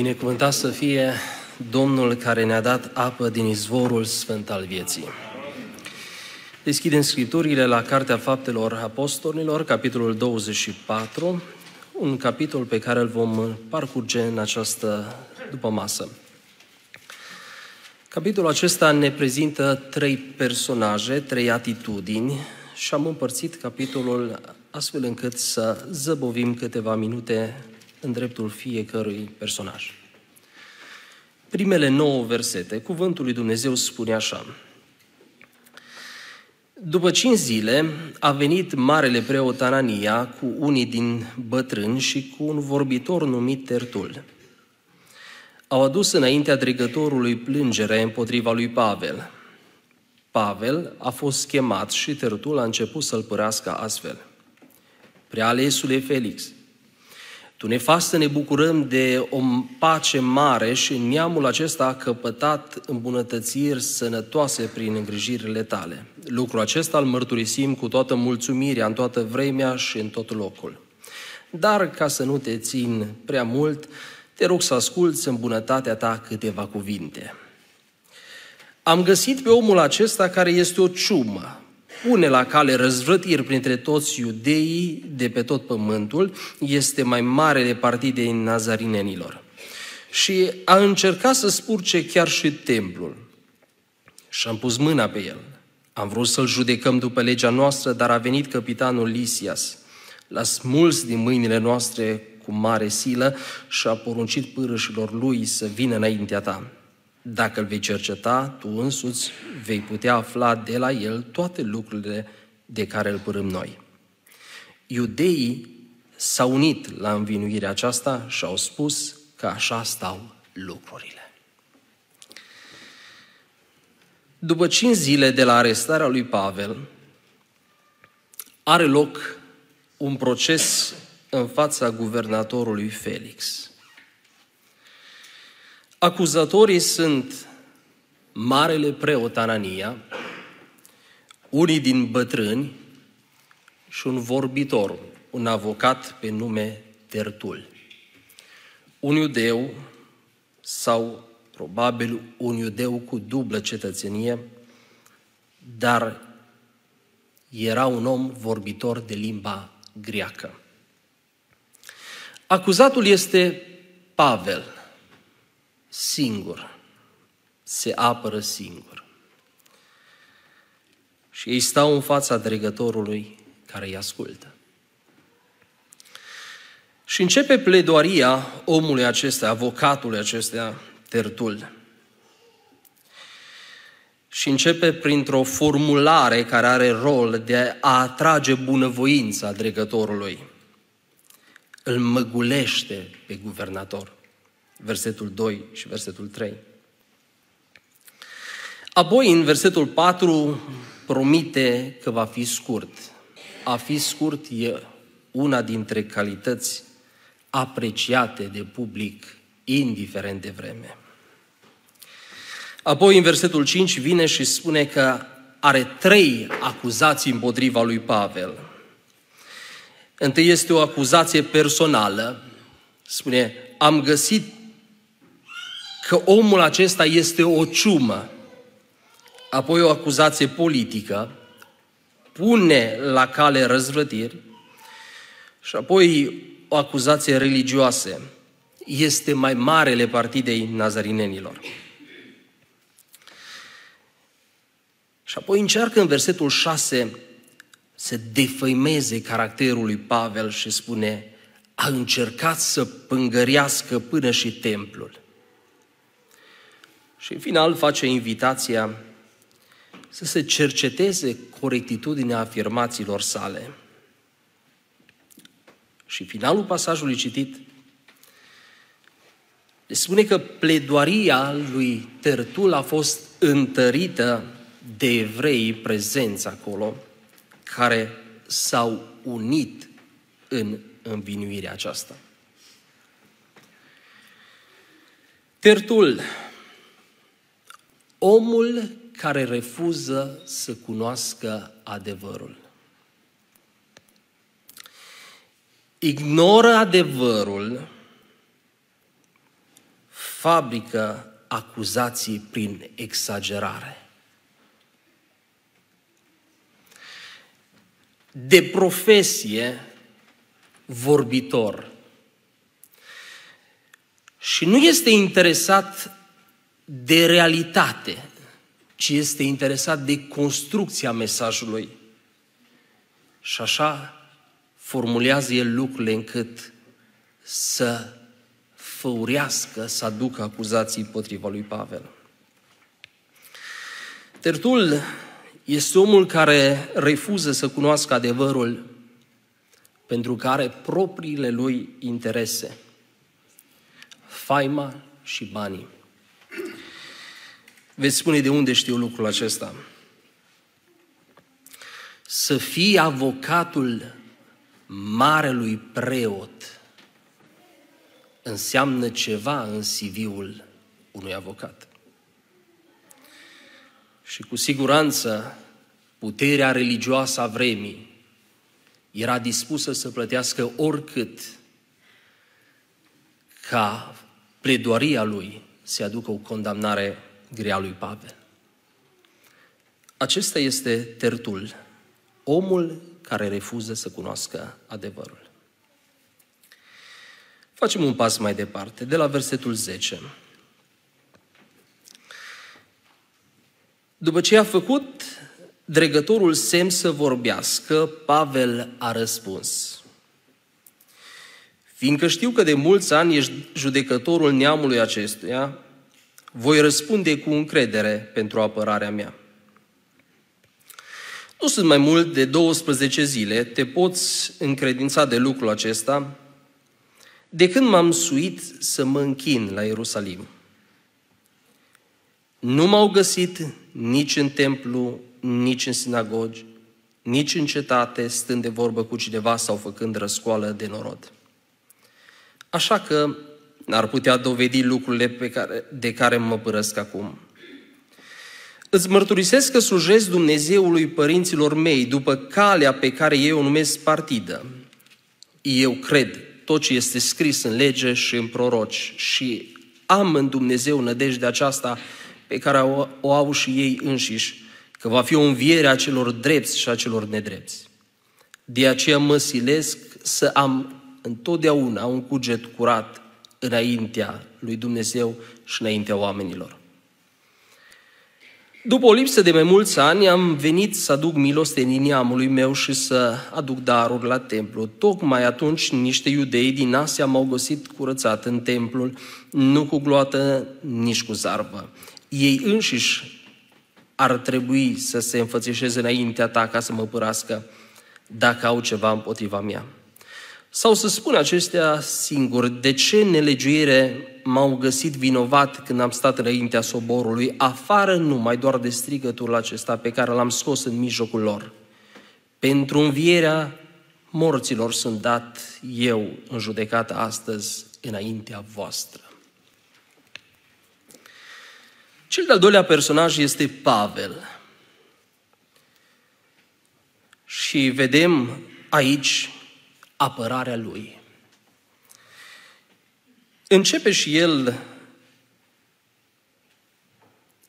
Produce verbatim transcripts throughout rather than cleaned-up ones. Binecuvântat să fie Domnul care ne-a dat apă din izvorul sfânt al vieții. Deschidem Scripturile la Cartea Faptelor Apostolilor, capitolul douăzeci și patru, un capitol pe care îl vom parcurge în această dupămasă. Capitolul acesta ne prezintă trei personaje, trei atitudini și am împărțit capitolul astfel încât să zăbovim câteva minute în dreptul fiecărui personaj. Primele nouă versete, cuvântul lui Dumnezeu spune așa: După cinci zile a venit marele preot Anania cu unii din bătrâni și cu un vorbitor numit Tertul. Au adus înaintea dregătorului plângere împotriva lui Pavel. Pavel a fost chemat și Tertul a început să-l părească astfel: Prealesule Felix, tu nefastă ne bucurăm de o pace mare și neamul acesta a căpătat îmbunătățiri sănătoase prin îngrijirile tale. Lucrul acesta îl mărturisim cu toată mulțumirea în toată vremea și în tot locul. Dar ca să nu te țin prea mult, te rog să asculți în bunătatea ta câteva cuvinte. Am găsit pe omul acesta care este o ciumă. Pune la cale răzvrătiri printre toți iudeii de pe tot pământul, este mai marele partidei nazarinenilor. Și a încercat să spurce chiar și templul. Și am pus mâna pe el. Am vrut să-l judecăm după legea noastră, dar a venit capitanul Lysias. L-a smuls din mâinile noastre cu mare silă și a poruncit pârâșilor lui să vină înaintea ta. Dacă îl vei cerceta, tu însuți vei putea afla de la el toate lucrurile de care îl părâm noi. Iudeii s-au unit la învinuirea aceasta și au spus că așa stau lucrurile. După cinci zile de la arestarea lui Pavel, are loc un proces în fața guvernatorului Felix. Acuzatorii sunt marele preot Anania, unii din bătrâni și un vorbitor, un avocat pe nume Tertul. Un iudeu sau probabil un iudeu cu dublă cetățenie, dar era un om vorbitor de limba greacă. Acuzatul este Pavel. Singur, se apără singur. Și ei stau în fața dregătorului care îi ascultă. Și începe pledoaria omului acesta, avocatului acesta, Tertul. Și începe printr-o formulare care are rol de a atrage bunăvoința dregătorului. Îl măgulește pe guvernator. Versetul doi și versetul trei. Apoi, în versetul patru, promite că va fi scurt. A fi scurt e una dintre calități apreciate de public, indiferent de vreme. Apoi, în versetul cinci, vine și spune că are trei acuzații împotriva lui Pavel. Întâi este o acuzație personală. Spune, am găsit că omul acesta este o ciumă. Apoi o acuzație politică, pune la cale răzvrătiri și apoi o acuzație religioasă. Este mai marele partidei nazarinenilor. Și apoi încearcă în versetul șase să defăimeze caracterul lui Pavel și spune: a încercat să pângărească până și templul. Și în final face invitația să se cerceteze corectitudinea afirmațiilor sale. Și finalul pasajului citit le spune că pledoaria lui Tertul a fost întărită de evreii prezenți acolo, care s-au unit în învinuirea aceasta. Tertul, omul care refuză să cunoască adevărul. Ignoră adevărul fabrică acuzații prin exagerare. De profesie vorbitor. Și nu este interesat de realitate, ci este interesat de construcția mesajului. Și așa formulează el lucrurile încât să făurească, să aducă acuzații împotriva lui Pavel. Tertul este omul care refuză să cunoască adevărul pentru că are propriile lui interese, faima și banii. Veți spune de unde știu lucrul acesta. Să fii avocatul marelui preot înseamnă ceva în C V-ul unui avocat. Și cu siguranță puterea religioasă a vremii era dispusă să plătească oricât ca pledoaria lui să aducă o condamnare grea lui Pavel. Acesta este Tertul, omul care refuză să cunoască adevărul. Facem un pas mai departe, de la versetul zece. După ce a făcut dregătorul semn să vorbească, Pavel a răspuns: fiindcă știu că de mulți ani ești judecătorul neamului acestuia, voi răspunde cu încredere pentru apărarea mea. Nu sunt mai mult de douăsprezece zile, te poți încredința de lucrul acesta, de când m-am suit să mă închin la Ierusalim. Nu m-au găsit nici în templu, nici în sinagogi, nici în cetate, stând de vorbă cu cineva sau făcând răscoală de norod. Așa că n-ar putea dovedi lucrurile pe care, de care mă părăsc acum. Îți mărturisesc că slujesc Dumnezeului părinților mei după calea pe care eu o numesc partidă. Eu cred tot ce este scris în lege și în proroci și am în Dumnezeu nădejdea aceasta pe care o, o au și ei înșiși, că va fi o înviere a celor drepți și a celor nedrepți. De aceea mă silesc să am întotdeauna un cuget curat înaintea lui Dumnezeu și înaintea oamenilor. După o lipsă de mai mulți ani, am venit să aduc milostenii neamului meu și să aduc daruri la templu. Tocmai atunci niște iudei din Asia m-au găsit curățat în templul, nu cu gloată, nici cu zarvă. Ei înșiși ar trebui să se înfățișeze înaintea ta ca să mă părască dacă au ceva împotriva mea. Sau să spun acestea singuri, de ce nelegiuire m-au găsit vinovat când am stat înaintea soborului, afară numai doar de strigătul acesta pe care l-am scos în mijlocul lor. Pentru învierea morților sunt dat eu în judecată astăzi înaintea voastră. Cel de-al doilea personaj este Pavel. Și vedem aici apărarea lui. Începe și el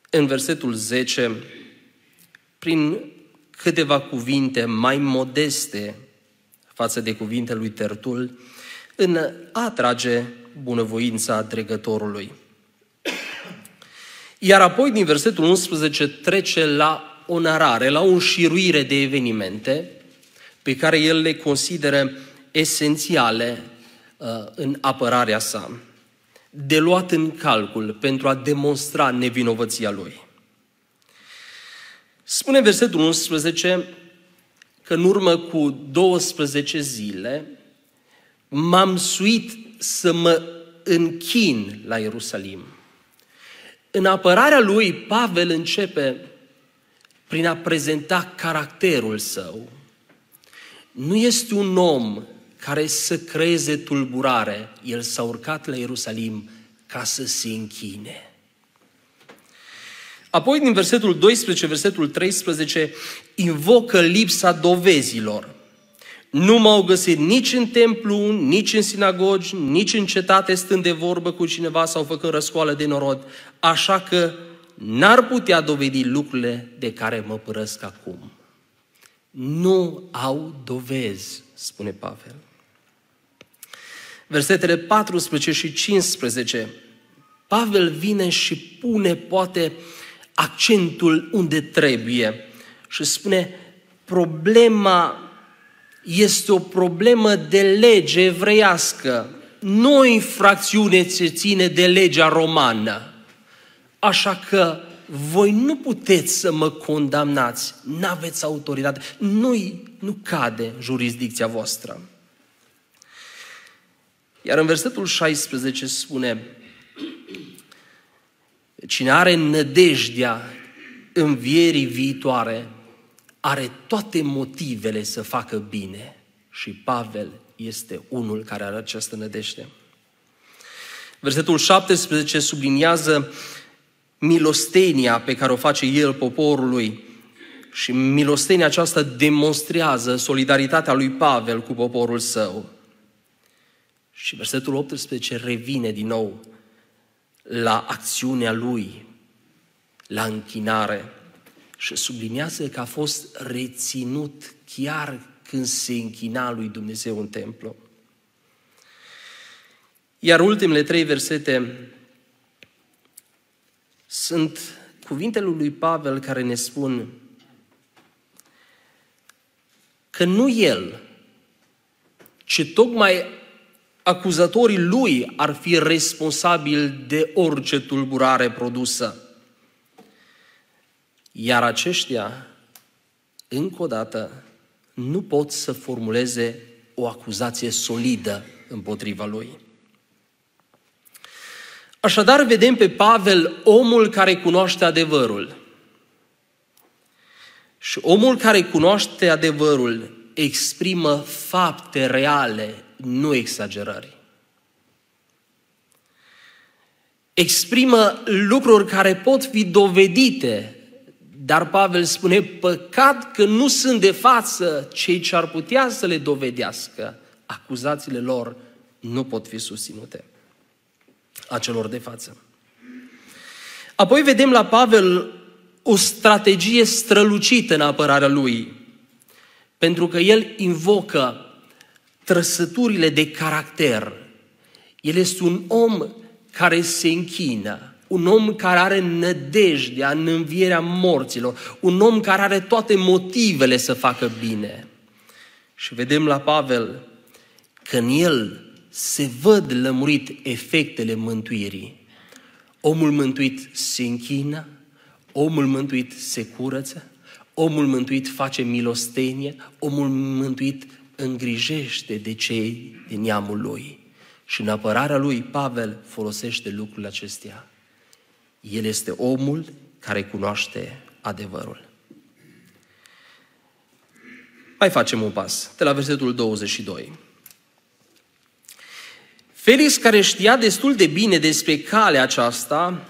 în versetul zece prin câteva cuvinte mai modeste față de cuvintele lui Tertul în a atrage bunăvoința dregătorului. Iar apoi din versetul unsprezece trece la onorare, la o înșiruire de evenimente pe care el le consideră esențiale uh, în apărarea sa, de luat în calcul pentru a demonstra nevinovăția lui. Spune versetul unsprezece că în urmă cu douăsprezece zile m-am suit să mă închin la Ierusalim. În apărarea lui, Pavel începe prin a prezenta caracterul său. Nu este un om care să creeze tulburare. El s-a urcat la Ierusalim ca să se închine. Apoi, din versetul doisprezece, versetul treisprezece, invocă lipsa dovezilor. Nu m-au găsit nici în templu, nici în sinagogi, nici în cetate stând de vorbă cu cineva sau făcând răscoală de norod, așa că n-ar putea dovedi lucrurile de care mă părăsc acum. Nu au dovezi, spune Pavel. Versetele paisprezece și cincisprezece. Pavel vine și pune, poate, accentul unde trebuie și spune, problema este o problemă de lege evreiască, nu o infracțiune ce ține de legea romană. Așa că voi nu puteți să mă condamnați, n-aveți autoritate, nu-i, nu cade jurisdicția voastră. Iar în versetul șaisprezece spune, cine are nădejdea învierii viitoare, are toate motivele să facă bine. Și Pavel este unul care are această nădejde. Versetul șaptesprezece subliniază milostenia pe care o face el poporului și milostenia aceasta demonstrează solidaritatea lui Pavel cu poporul său. Și versetul optsprezece revine din nou la acțiunea lui, la închinare și subliniază că a fost reținut chiar când se închina lui Dumnezeu în templu. Iar ultimele trei versete sunt cuvintele lui Pavel care ne spun că nu el, ci tocmai acuzatorii lui ar fi responsabili de orice tulburare produsă. Iar aceștia, încă o dată, nu pot să formuleze o acuzație solidă împotriva lui. Așadar, vedem pe Pavel, omul care cunoaște adevărul. Și omul care cunoaște adevărul exprimă fapte reale, nu exagerări. Exprimă lucruri care pot fi dovedite, dar Pavel spune, păcat că nu sunt de față cei ce ar putea să le dovedească. Acuzațiile lor nu pot fi susținute a celor de față. Apoi vedem la Pavel o strategie strălucită în apărarea lui, pentru că el invocă trăsăturile de caracter. El este un om care se închină, un om care are nădejdea în învierea morților, un om care are toate motivele să facă bine. Și vedem la Pavel că în el se văd lămurit efectele mântuirii. Omul mântuit se închină, omul mântuit se curăță, omul mântuit face milostenie, omul mântuit îngrijește de cei de neamul lui. Și în apărarea lui, Pavel folosește lucrurile acestea. El este omul care cunoaște adevărul. Mai facem un pas, de la versetul douăzeci și doi. Felix, care știa destul de bine despre calea aceasta,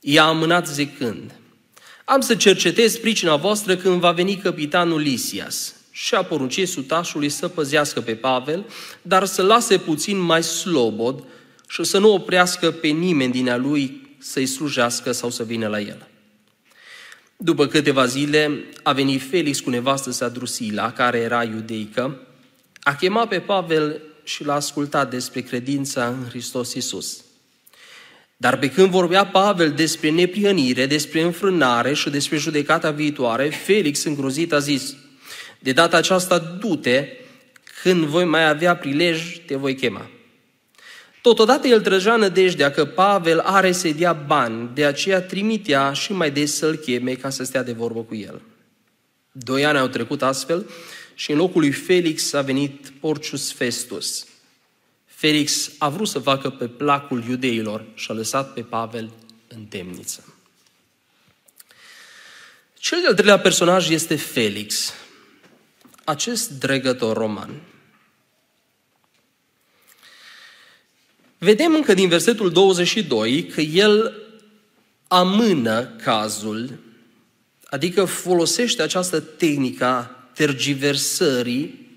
i-a amânat zicând, am să cercetez pricina voastră când va veni capitanul Lysias. Și a poruncit sutașului să păzească pe Pavel, dar să lase puțin mai slobod și să nu oprească pe nimeni din a lui să-i slujească sau să vină la el. După câteva zile a venit Felix cu nevastă sa Drusila, care era iudeică, a chemat pe Pavel și l-a ascultat despre credința în Hristos Iisus. Dar pe când vorbea Pavel despre neprihănire, despre înfrânare și despre judecata viitoare, Felix, îngrozit, a zis, de data aceasta du-te, când voi mai avea prilej, te voi chema. Totodată el trăgea nădejdea că Pavel are să-i dea bani, de aceea trimitea și mai des să-l cheme ca să stea de vorbă cu el. Doi ani au trecut astfel și în locul lui Felix a venit Porcius Festus. Felix a vrut să facă pe placul iudeilor și a lăsat pe Pavel în temniță. Cel de-al treilea personaj este Felix, acest dregător roman. Vedem încă din versetul douăzeci și doi că el amână cazul, adică folosește această tehnică tergiversării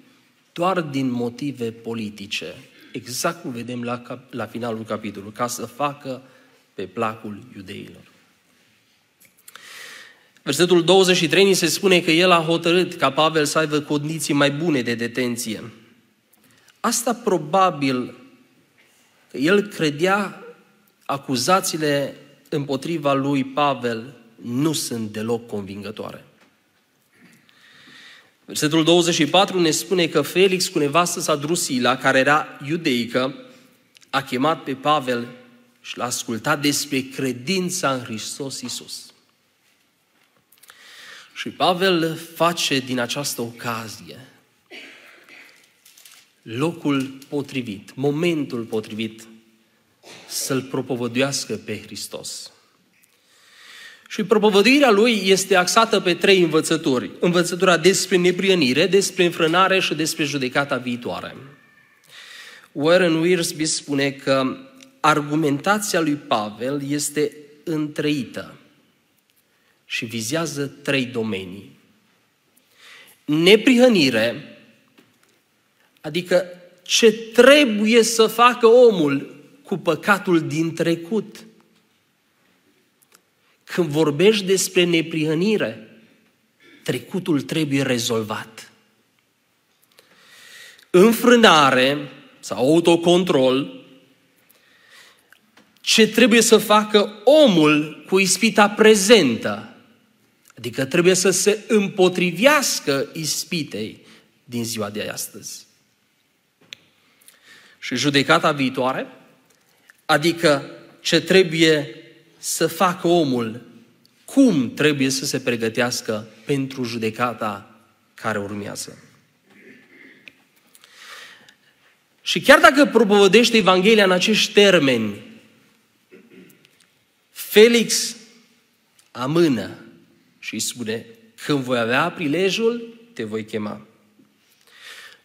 doar din motive politice, exact cum vedem la, cap, la finalul capitolului, ca să facă pe placul iudeilor. Versetul douăzeci și trei ni se spune că el a hotărât ca Pavel să aibă condiții mai bune de detenție. Asta probabil că el credea acuzațiile împotriva lui Pavel nu sunt deloc convingătoare. Versetul douăzeci și patru ne spune că Felix cu nevastă sa Drusila, care era iudeică, a chemat pe Pavel și l-a ascultat despre credința în Hristos Iisus. Și Pavel face din această ocazie locul potrivit, momentul potrivit să-l propovăduiască pe Hristos. Și propovăduirea lui este axată pe trei învățături. Învățătura despre neprienire, despre înfrânare și despre judecata viitoare. Warren Wiersbe spune că argumentația lui Pavel este întreită și vizează trei domenii. Neprihănire, adică ce trebuie să facă omul cu păcatul din trecut. Când vorbești despre neprihănire, trecutul trebuie rezolvat. Înfrânare sau autocontrol, ce trebuie să facă omul cu ispita prezentă, adică trebuie să se împotrivească ispitei din ziua de astăzi. Și judecata viitoare, adică ce trebuie să facă omul, cum trebuie să se pregătească pentru judecata care urmează. Și chiar dacă propovădește Evanghelia în acești termeni, Felix amână și îi spune, când voi avea prilejul, te voi chema.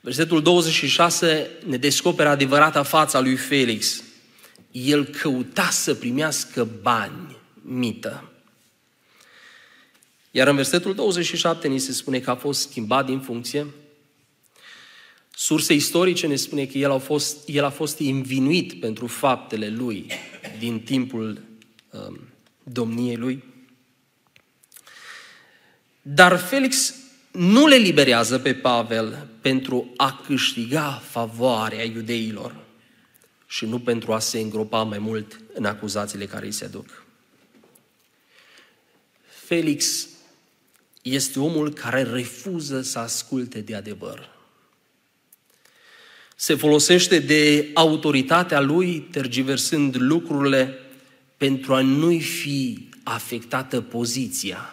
Versetul douăzeci și șase ne descoperă adevărata fața lui Felix. El căuta să primească bani, mită. Iar în versetul douăzeci și șapte ni se spune că a fost schimbat din funcție. Surse istorice ne spune că el a fost, el a fost învinuit pentru faptele lui din timpul um, domniei lui. Dar Felix nu le liberează pe Pavel pentru a câștiga favoarea iudeilor și nu pentru a se îngropa mai mult în acuzațiile care îi se aduc. Felix este omul care refuză să asculte de adevăr. Se folosește de autoritatea lui, tergiversând lucrurile pentru a nu-i fi afectată poziția.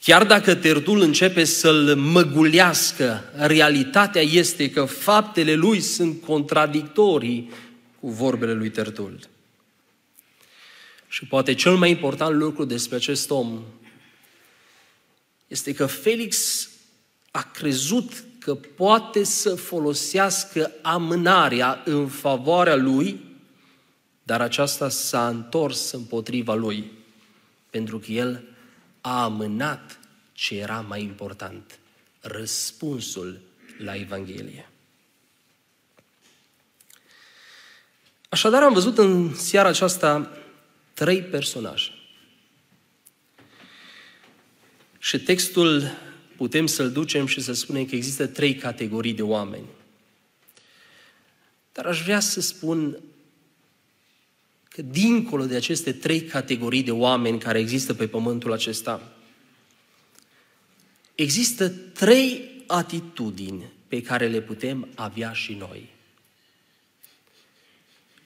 Chiar dacă Tertul începe să-l măgulească, realitatea este că faptele lui sunt contradictorii cu vorbele lui Tertul. Și poate cel mai important lucru despre acest om este că Felix a crezut că poate să folosească amânarea în favoarea lui, dar aceasta s-a întors împotriva lui, pentru că el a amânat ce era mai important, răspunsul la Evanghelie. Așadar am văzut în seara aceasta trei personaje. Și textul putem să-l ducem și să spunem că există trei categorii de oameni. Dar aș vrea să spun că dincolo de aceste trei categorii de oameni care există pe pământul acesta, există trei atitudini pe care le putem avea și noi.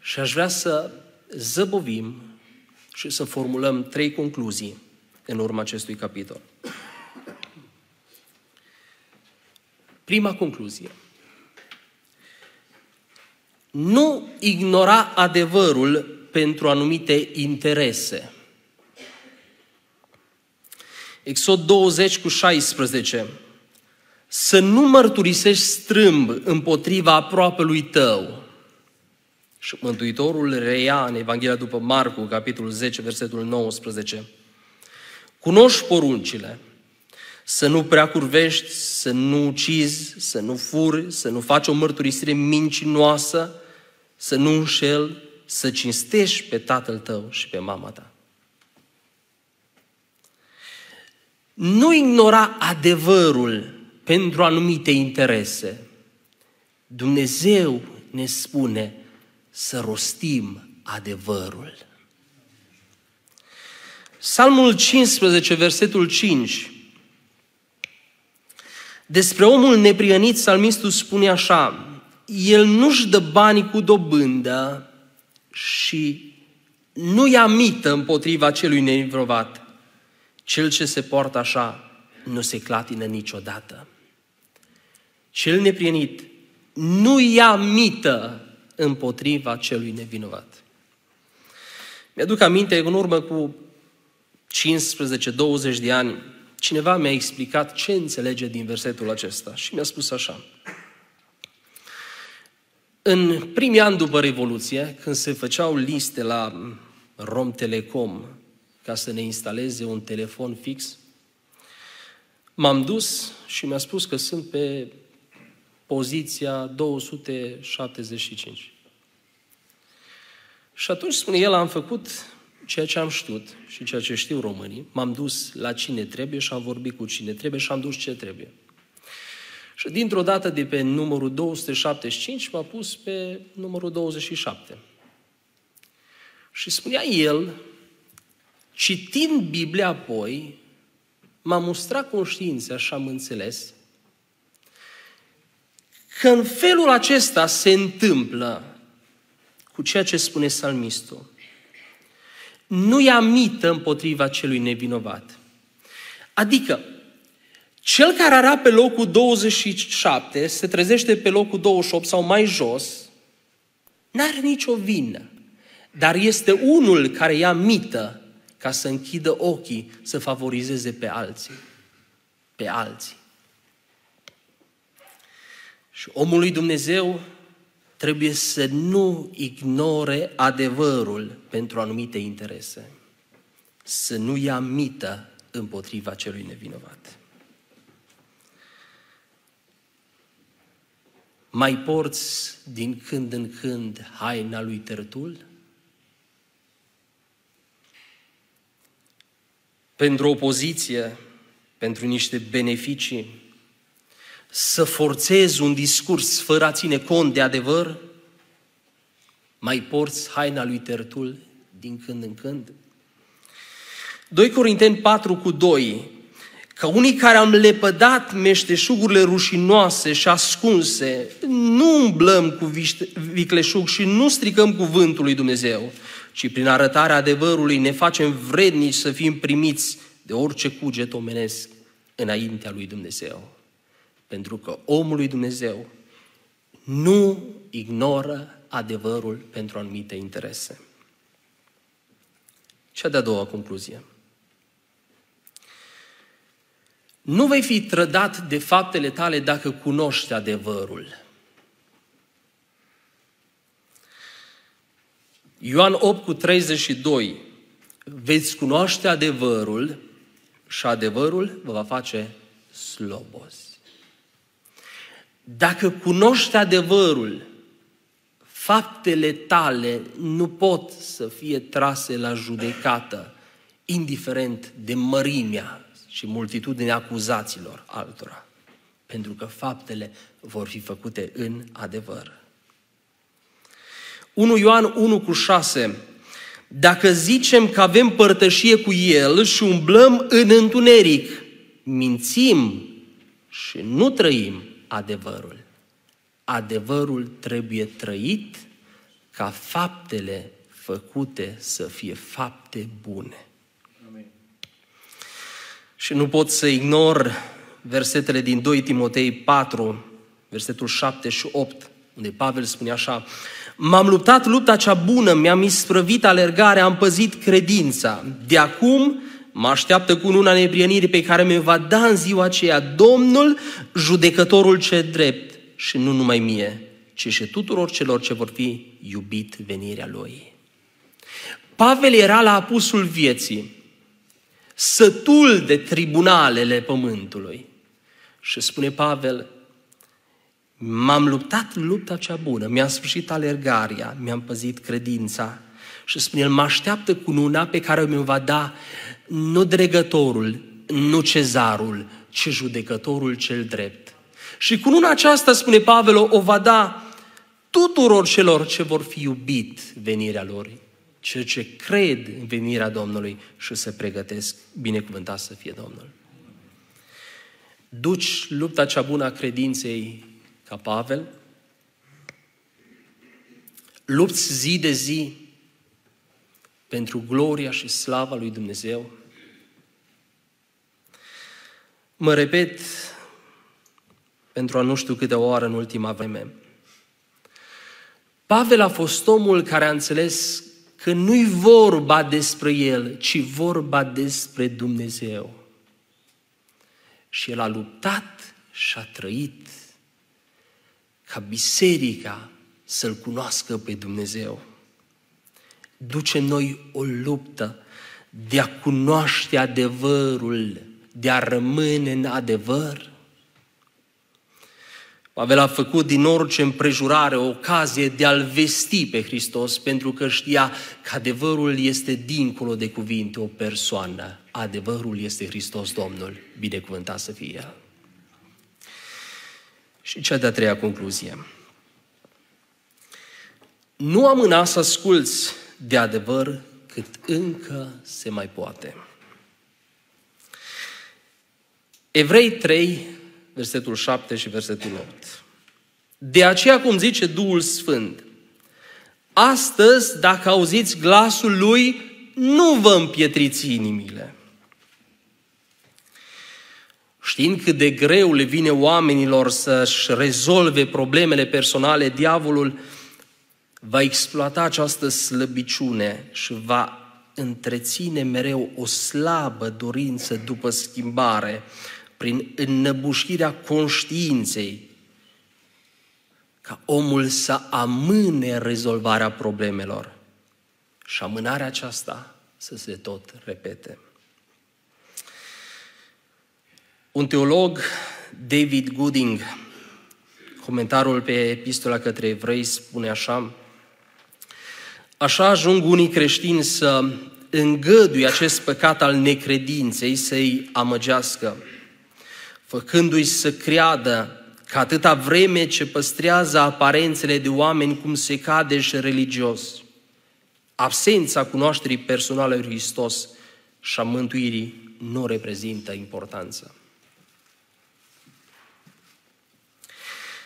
Și aș vrea să zăbovim și să formulăm trei concluzii în urma acestui capitol. Prima concluzie. Nu ignora adevărul pentru anumite interese. Exod douăzeci cu șaisprezece. Să nu mărturisești strâmb împotriva aproapelui tău. Și Mântuitorul reia în Evanghelia după Marcu, capitolul zece, versetul nouăsprezece. Cunoști poruncile. să nu prea curvești, să nu ucizi, să nu furi, să nu faci o mărturisire mincinoasă, să nu înșeli, să cinstești pe tatăl tău și pe mama ta. Nu ignora adevărul pentru anumite interese. Dumnezeu ne spune să rostim adevărul. Psalmul cincisprezece, versetul cinci. Despre omul neprihănit, psalmistul spune așa: el nu-și dă banii cu dobândă și nu-i amită împotriva celui nevinovat. Cel ce se poartă așa nu se clatină niciodată. Cel neprihănit nu-i amită împotriva celui nevinovat. Mi-aduc aminte, în urmă cu cincisprezece douăzeci de ani, cineva mi-a explicat ce înțelege din versetul acesta și mi-a spus așa. În primii ani după Revoluție, când se făceau liste la Romtelecom ca să ne instaleze un telefon fix, m-am dus și mi-a spus că sunt pe poziția două sute șaptezeci și cinci. Și atunci, spune el, am făcut ceea ce am știut și ceea ce știu românii, m-am dus la cine trebuie și am vorbit cu cine trebuie și am dus ce trebuie. Și dintr-o dată de pe numărul două sute șaptezeci și cinci m-a pus pe numărul douăzeci și șapte. Și spunea el, citind Biblia apoi, m-a mustrat conștiința și am înțeles că în felul acesta se întâmplă cu ceea ce spune psalmistul. Nu-i amită împotriva celui nevinovat. Adică, cel care era pe locul douăzeci și șapte se trezește pe locul douăzeci și opt sau mai jos, n-are nicio vină, dar este unul care ia mită ca să închidă ochii, să favorizeze pe alții. Pe alții. Și omul lui Dumnezeu trebuie să nu ignore adevărul pentru anumite interese. Să nu ia mită împotriva celui nevinovat. Mai porți din când în când haina lui Tertul? Pentru o poziție, pentru niște beneficii, să forțezi un discurs fără a ține cont de adevăr? Mai porți haina lui Tertul din când în când? doi Corinteni patru cu doi. Că unii care am lepădat meșteșugurile rușinoase și ascunse, nu umblăm cu vicleșug și nu stricăm cuvântul lui Dumnezeu, ci prin arătarea adevărului ne facem vrednici să fim primiți de orice cuget omenesc înaintea lui Dumnezeu. Pentru că omul lui Dumnezeu nu ignoră adevărul pentru anumite interese. Cea de-a doua concluzie. Nu vei fi trădat de faptele tale dacă cunoști adevărul. Ioan opt cu treizeci și doi. Veți cunoaște adevărul și adevărul vă va face slobozi. Dacă cunoști adevărul, faptele tale nu pot să fie trase la judecată, indiferent de mărimea și multitudinea acuzațiilor altora, pentru că faptele vor fi făcute în adevăr. întâi Ioan unu cu șase. Dacă zicem că avem părtășie cu El și umblăm în întuneric, mințim și nu trăim adevărul. Adevărul trebuie trăit ca faptele făcute să fie fapte bune. Și nu pot să ignor versetele din doi Timotei patru, versetul șapte și opt, unde Pavel spune așa: m-am luptat lupta cea bună, mi-am isprăvit alergarea, am păzit credința. De acum mă așteaptă cu una neprihănire pe care mi-o va da în ziua aceea Domnul, judecătorul ce drept, și nu numai mie, ci și tuturor celor ce vor fi iubit venirea Lui. Pavel era la apusul vieții. sătul de tribunalele pământului. Și spune Pavel, m-am luptat lupta cea bună, mi-am sfârșit alergarea, mi-am păzit credința. Și spune el, mă așteaptă cununa pe care mi-o va da nu dregătorul, nu cezarul, ci judecătorul cel drept. Și cununa aceasta, spune Pavel, o va da tuturor celor ce vor fi iubit venirea lor, cei ce cred în venirea Domnului și se pregătesc, binecuvântat să fie Domnul. Duci lupta cea bună a credinței ca Pavel, lupți zi de zi pentru gloria și slava lui Dumnezeu. Mă repet pentru a nu știu câte oară în ultima vreme. Pavel a fost omul care a înțeles că nu-i vorba despre el, ci vorba despre Dumnezeu. Și el a luptat și a trăit ca biserica să-L cunoască pe Dumnezeu. Ducem noi o luptă de a cunoaște adevărul, de a rămâne în adevăr. Pavel a făcut din orice împrejurare o ocazie de a-L vesti pe Hristos, pentru că știa că adevărul este dincolo de cuvinte, o persoană. Adevărul este Hristos Domnul, binecuvântat să fie El. Și cea de-a treia concluzie. Nu amâna să asculți de adevăr cât încă se mai poate. Evrei trei, versetul șapte și versetul opt. De aceea, cum zice Duhul Sfânt, astăzi, dacă auziți glasul Lui, nu vă împietriți inimile. Știind cât de greu le vine oamenilor să-și rezolve problemele personale, diavolul va exploata această slăbiciune și va întreține mereu o slabă dorință după schimbare prin înnăbușirea conștiinței ca omul să amâne rezolvarea problemelor și amânarea aceasta să se tot repete. Un teolog, David Gooding, comentarul pe epistola către evrei spune așa: așa ajung unii creștini să îngăduie acest păcat al necredinței să-i amăgească, făcându-i să creadă că atâta vreme ce păstrează aparențele de oameni cum se cade și religios, absența cunoașterii personale lui Hristos și a mântuirii nu reprezintă importanță.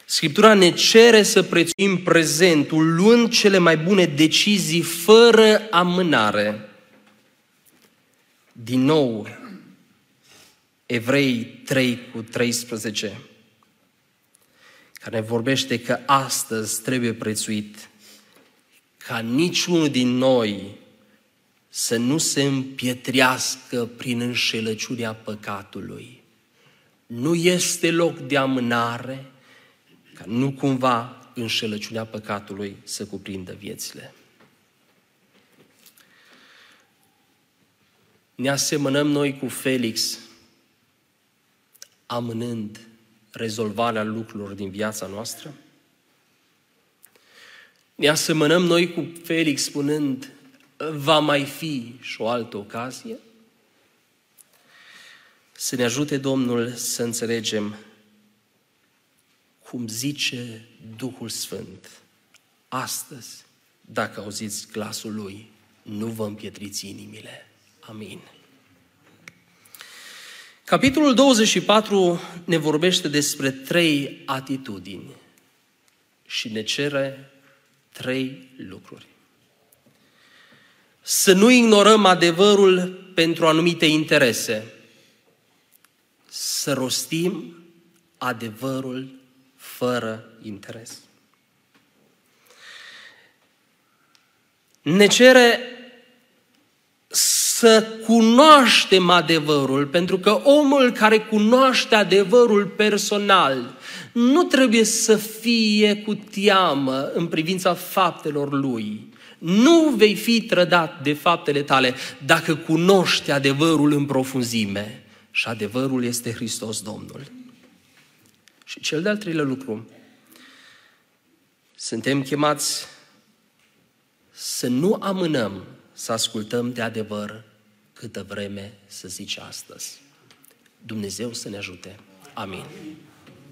Scriptura ne cere să prețuim prezentul, luând cele mai bune decizii fără amânare. Din nou, Evrei trei cu treisprezece, care ne vorbește că astăzi trebuie prețuit ca niciunul din noi să nu se împietrească prin înșelăciunea păcatului. Nu este loc de amânare, ca nu cumva înșelăciunea păcatului să cuprindă viețile. Ne asemănăm noi cu Felix, amânând rezolvarea lucrurilor din viața noastră? Ne asemănăm noi cu Felix spunând, va mai fi și o altă ocazie? Să ne ajute Domnul să înțelegem cum zice Duhul Sfânt, astăzi, dacă auziți glasul Lui, nu vă împietriți inimile. Amin. Capitolul douăzeci și patru ne vorbește despre trei atitudini și ne cere trei lucruri. Să nu ignorăm adevărul pentru anumite interese. Să rostim adevărul fără interes. Ne cere să cunoaștem adevărul, pentru că omul care cunoaște adevărul personal nu trebuie să fie cu teamă în privința faptelor lui, Nu vei fi trădat de faptele tale dacă cunoști adevărul în profunzime. Și adevărul este Hristos Domnul. Și cel de-al treilea lucru, suntem chemați să nu amânăm să ascultăm de adevăr câtă vreme se zice astăzi. Dumnezeu să ne ajute. Amin.